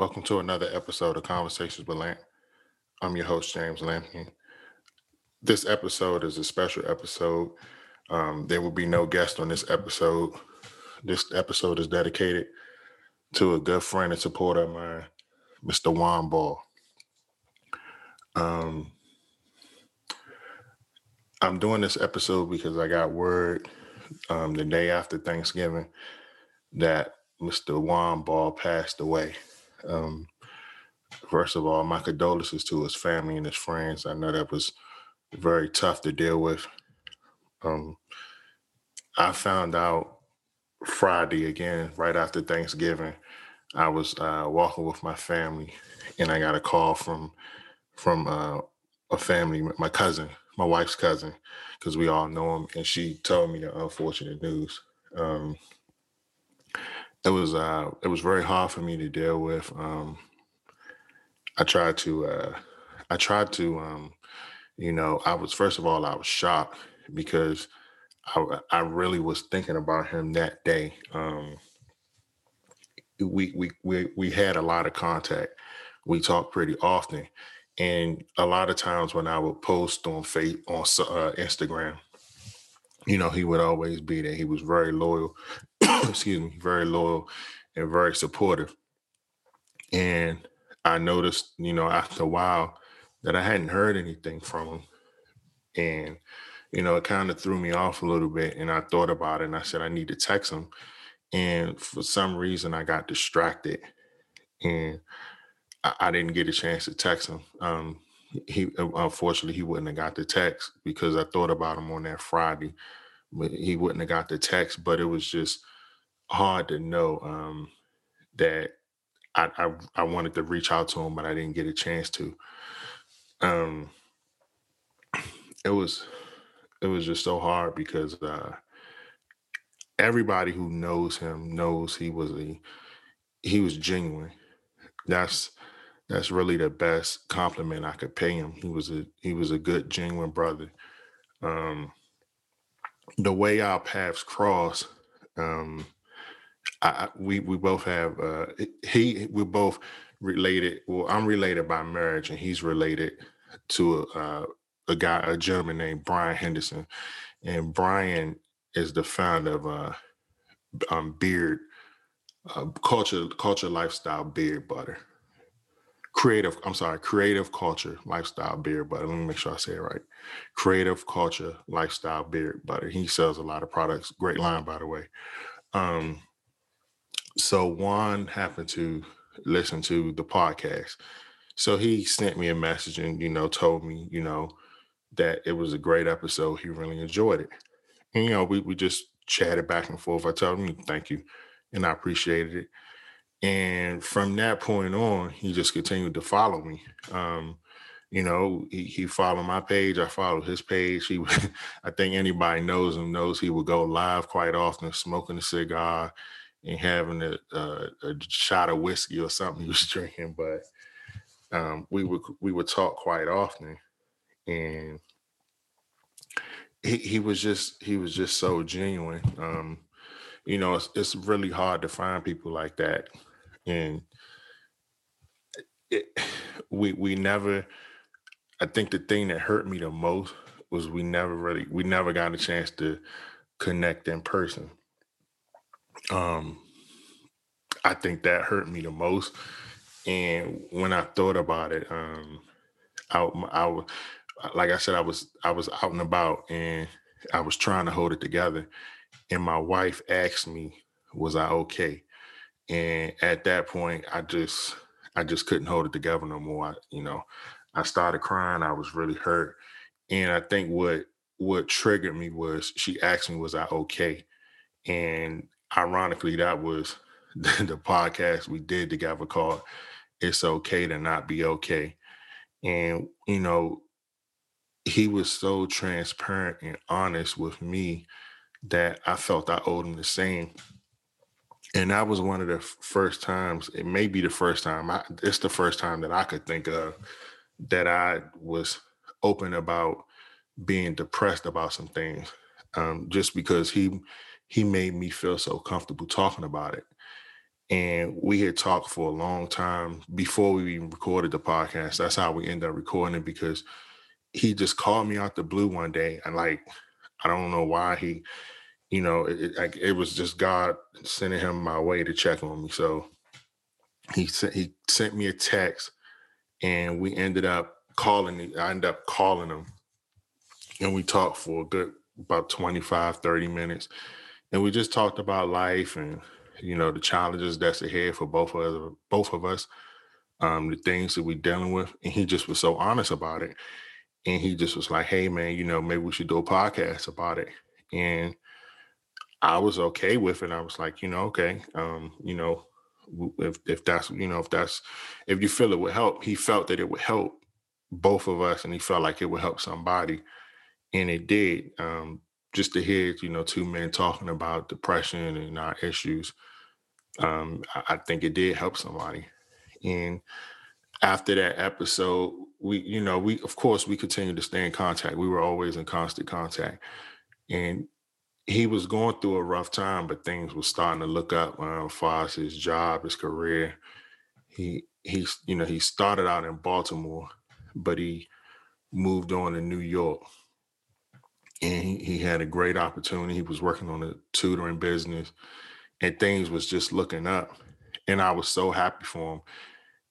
Welcome to another episode of Conversations with Lamp. I'm your host, James Lampkin. This episode is a special episode. There will be no guest on this episode. This episode is dedicated to a good friend and supporter of mine, Mr. Juan Ball. I'm doing this episode because I got word the day after Thanksgiving that Mr. Juan Ball passed away. First of all, my condolences to his family and his friends. I know that was very tough to deal with. I found out Friday again, right after Thanksgiving. I was walking with my family, and I got a call from a family, my cousin, my wife's cousin, because we all know him, and she told me the unfortunate news. It was very hard for me to deal with. I was shocked because I really was thinking about him that day. We had a lot of contact. We talked pretty often, and a lot of times when I would post on Instagram, he would always be there. He was very loyal. Excuse me, very loyal and very supportive. And I noticed, after a while that I hadn't heard anything from him. And, it kind of threw me off a little bit. And I thought about it, and I said, I need to text him. And for some reason, I got distracted, and I didn't get a chance to text him. Unfortunately, he wouldn't have got the text because I thought about him on that Friday. But he wouldn't have got the text, but it was just hard to know that I wanted to reach out to him, but I didn't get a chance to. It was just so hard because everybody who knows him knows he was genuine. That's really the best compliment I could pay him. He was a good, genuine brother. The way our paths cross, we're both related. Well, I'm related by marriage, and he's related to a gentleman named Brian Henderson. And Brian is the founder of beard, culture, lifestyle, beard butter. Creative culture, lifestyle, beard butter. Let me make sure I say it right. Creative culture, lifestyle, beard butter. He sells a lot of products. Great line, by the way. So Juan happened to listen to the podcast. So he sent me a message and, told me, that it was a great episode. He really enjoyed it. And, we just chatted back and forth. I told him, thank you. And I appreciated it. And from that point on, he just continued to follow me. He followed my page. I followed his page. I think anybody knows him knows he would go live quite often, smoking a cigar and having a shot of whiskey or something he was drinking. But we would talk quite often, and he was just so genuine. It's really hard to find people like that. And I think the thing that hurt me the most was we never got a chance to connect in person. I think that hurt me the most. And when I thought about it, I was out and about, and I was trying to hold it together. And my wife asked me, was I okay? And at that point, I just couldn't hold it together no more. I started crying. I was really hurt. And I think what triggered me was she asked me, was I okay? And ironically, that was the podcast we did together called It's Okay to Not Be Okay. And, he was so transparent and honest with me that I felt I owed him the same. And that was one of the first times, it may be the first time, it's the first time that I could think of that I was open about being depressed about some things, just because he made me feel so comfortable talking about it. And we had talked for a long time before we even recorded the podcast. That's how we ended up recording, because he just called me out the blue one day. And like, I don't know why he, you know, it was just God sending him my way to check on me. So he sent me a text, and we ended up calling. I ended up calling him, and we talked for a good about 25, 30 minutes. And we just talked about life and, you know, the challenges that's ahead for both of us, the things that we're dealing with. And he just was so honest about it. And he just was like, hey, man, you know, maybe we should do a podcast about it. And I was okay with it. I was like, you know, okay, you know, if you feel it would help. He felt that it would help both of us, and he felt like it would help somebody. And it did. Just to hear, you know, two men talking about depression and our issues, I think it did help somebody. And after that episode, we continued to stay in contact. We were always in constant contact. And he was going through a rough time, but things were starting to look up as far as his job, his career. He started out in Baltimore, but he moved on to New York. And he had a great opportunity. He was working on a tutoring business, and things was just looking up. And I was so happy for him.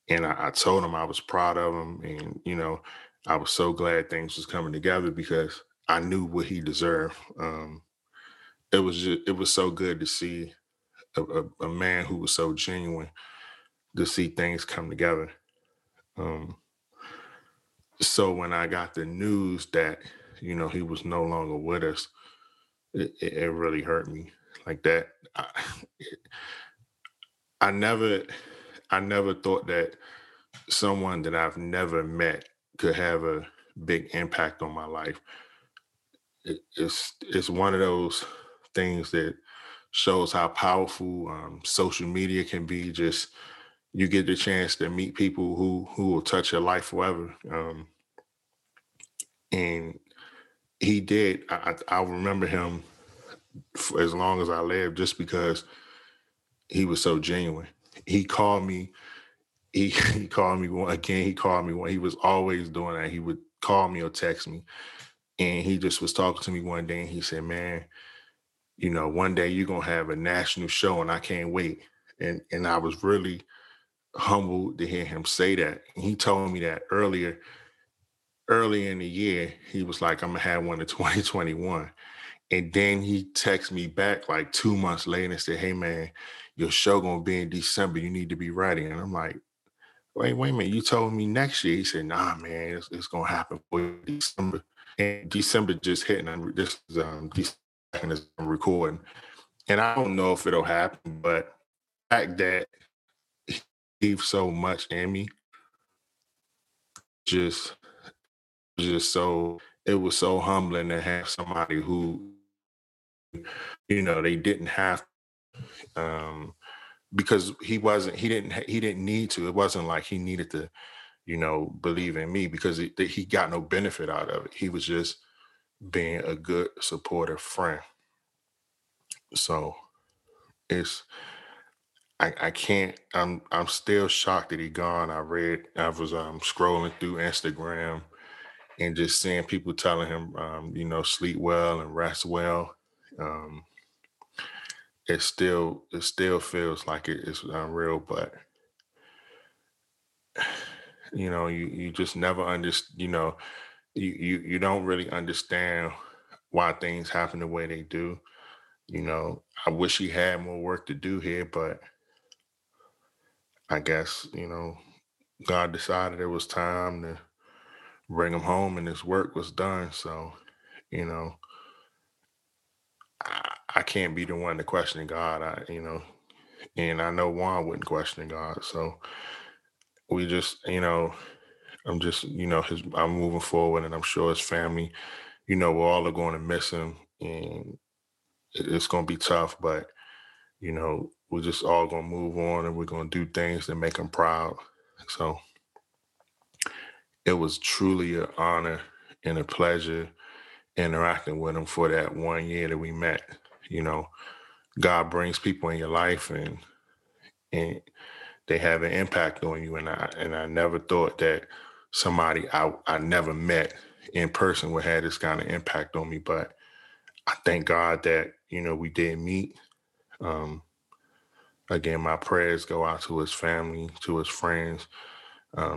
And I told him I was proud of him. And, you know, I was so glad things was coming together, because I knew what he deserved. It was so good to see a man who was so genuine, to see things come together. So when I got the news that, you know, he was no longer with us, it really hurt me like that. I never thought that someone that I've never met could have a big impact on my life. It's one of those things that shows how powerful social media can be. Just, you get the chance to meet people who will touch your life forever. And he did. I remember him for as long as I lived, just because he was so genuine. He called me. He called me again. He called me when he was always doing that. He would call me or text me. And he just was talking to me one day, and he said, man, you know, one day you're going to have a national show, and I can't wait. And I was really humbled to hear him say that. And he told me that early in the year. He was like, I'm going to have one in 2021. And then he texted me back like 2 months later and said, hey, man, your show going to be in December. You need to be ready. And I'm like, wait a minute. You told me next year. He said, nah, man, it's going to happen for December. And December just hit, and this is December is recording. And I don't know if it'll happen, but the fact that he gave so much in me, just so, it was so humbling to have somebody who, you know, they didn't have, because he didn't need to. It wasn't like he needed to, you know, believe in me, because he got no benefit out of it. He was just being a good, supportive friend. So I'm still shocked that he gone. I was scrolling through Instagram and just seeing people telling him, you know, sleep well and rest well. It still feels like it's unreal, but you know, you just never understand, you know, you don't really understand why things happen the way they do. You know, I wish he had more work to do here, but I guess, you know, God decided it was time to bring him home, and his work was done. So, you know, I can't be the one to question God, you know, and I know Juan wouldn't question God. So, we just, you know, I'm just, you know, I'm moving forward, and I'm sure his family, you know, we're all going to miss him, and it's going to be tough, but, you know, we're just all going to move on, and we're going to do things that make him proud. So it was truly an honor and a pleasure interacting with him for that 1 year that we met. You know, God brings people in your life, and and they have an impact on you. And I never thought that somebody I never met in person would have this kind of impact on me. But I thank God that, you know, we did meet. Again, my prayers go out to his family, to his friends,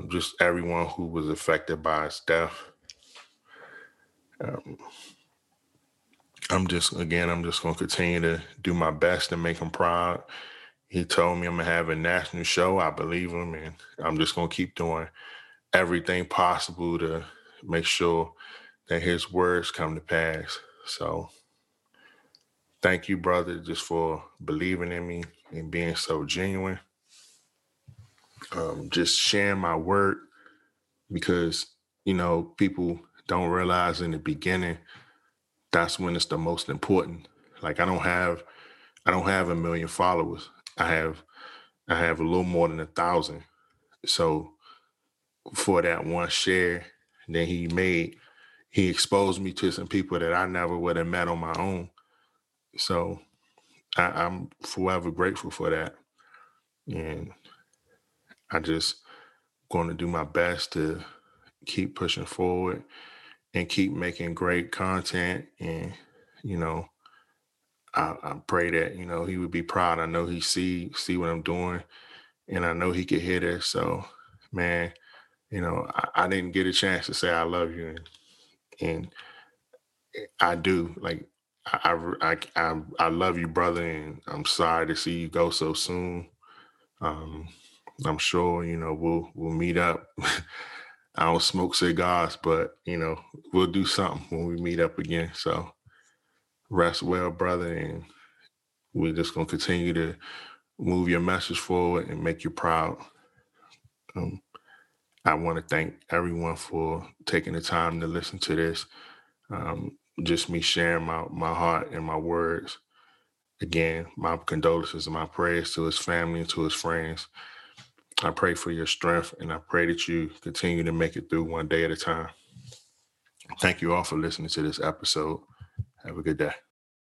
just everyone who was affected by his death. I'm just going to continue to do my best to make him proud. He told me I'm going to have a national show. I believe him, and I'm just going to keep doing everything possible to make sure that his words come to pass. So thank you, brother, just for believing in me and being so genuine. Just sharing my word, because, you know, people don't realize in the beginning, that's when it's the most important. Like, I don't have 1 million followers. I have a little more than 1,000. So for that one share that he made, he exposed me to some people that I never would have met on my own. So I'm forever grateful for that. And I just going to do my best to keep pushing forward and keep making great content. And, you know, I pray that, you know, he would be proud. I know he see what I'm doing, and I know he could hear that. So, man, you know, I didn't get a chance to say I love you. And I do. Like, I love you, brother, and I'm sorry to see you go so soon. I'm sure, you know, we'll meet up. I don't smoke cigars, but, you know, we'll do something when we meet up again. So rest well, brother, and we're just going to continue to move your message forward and make you proud. I want to thank everyone for taking the time to listen to this. Just me sharing my heart and my words. Again, my condolences and my prayers to his family and to his friends. I pray for your strength, and I pray that you continue to make it through one day at a time. Thank you all for listening to this episode. Have a good day.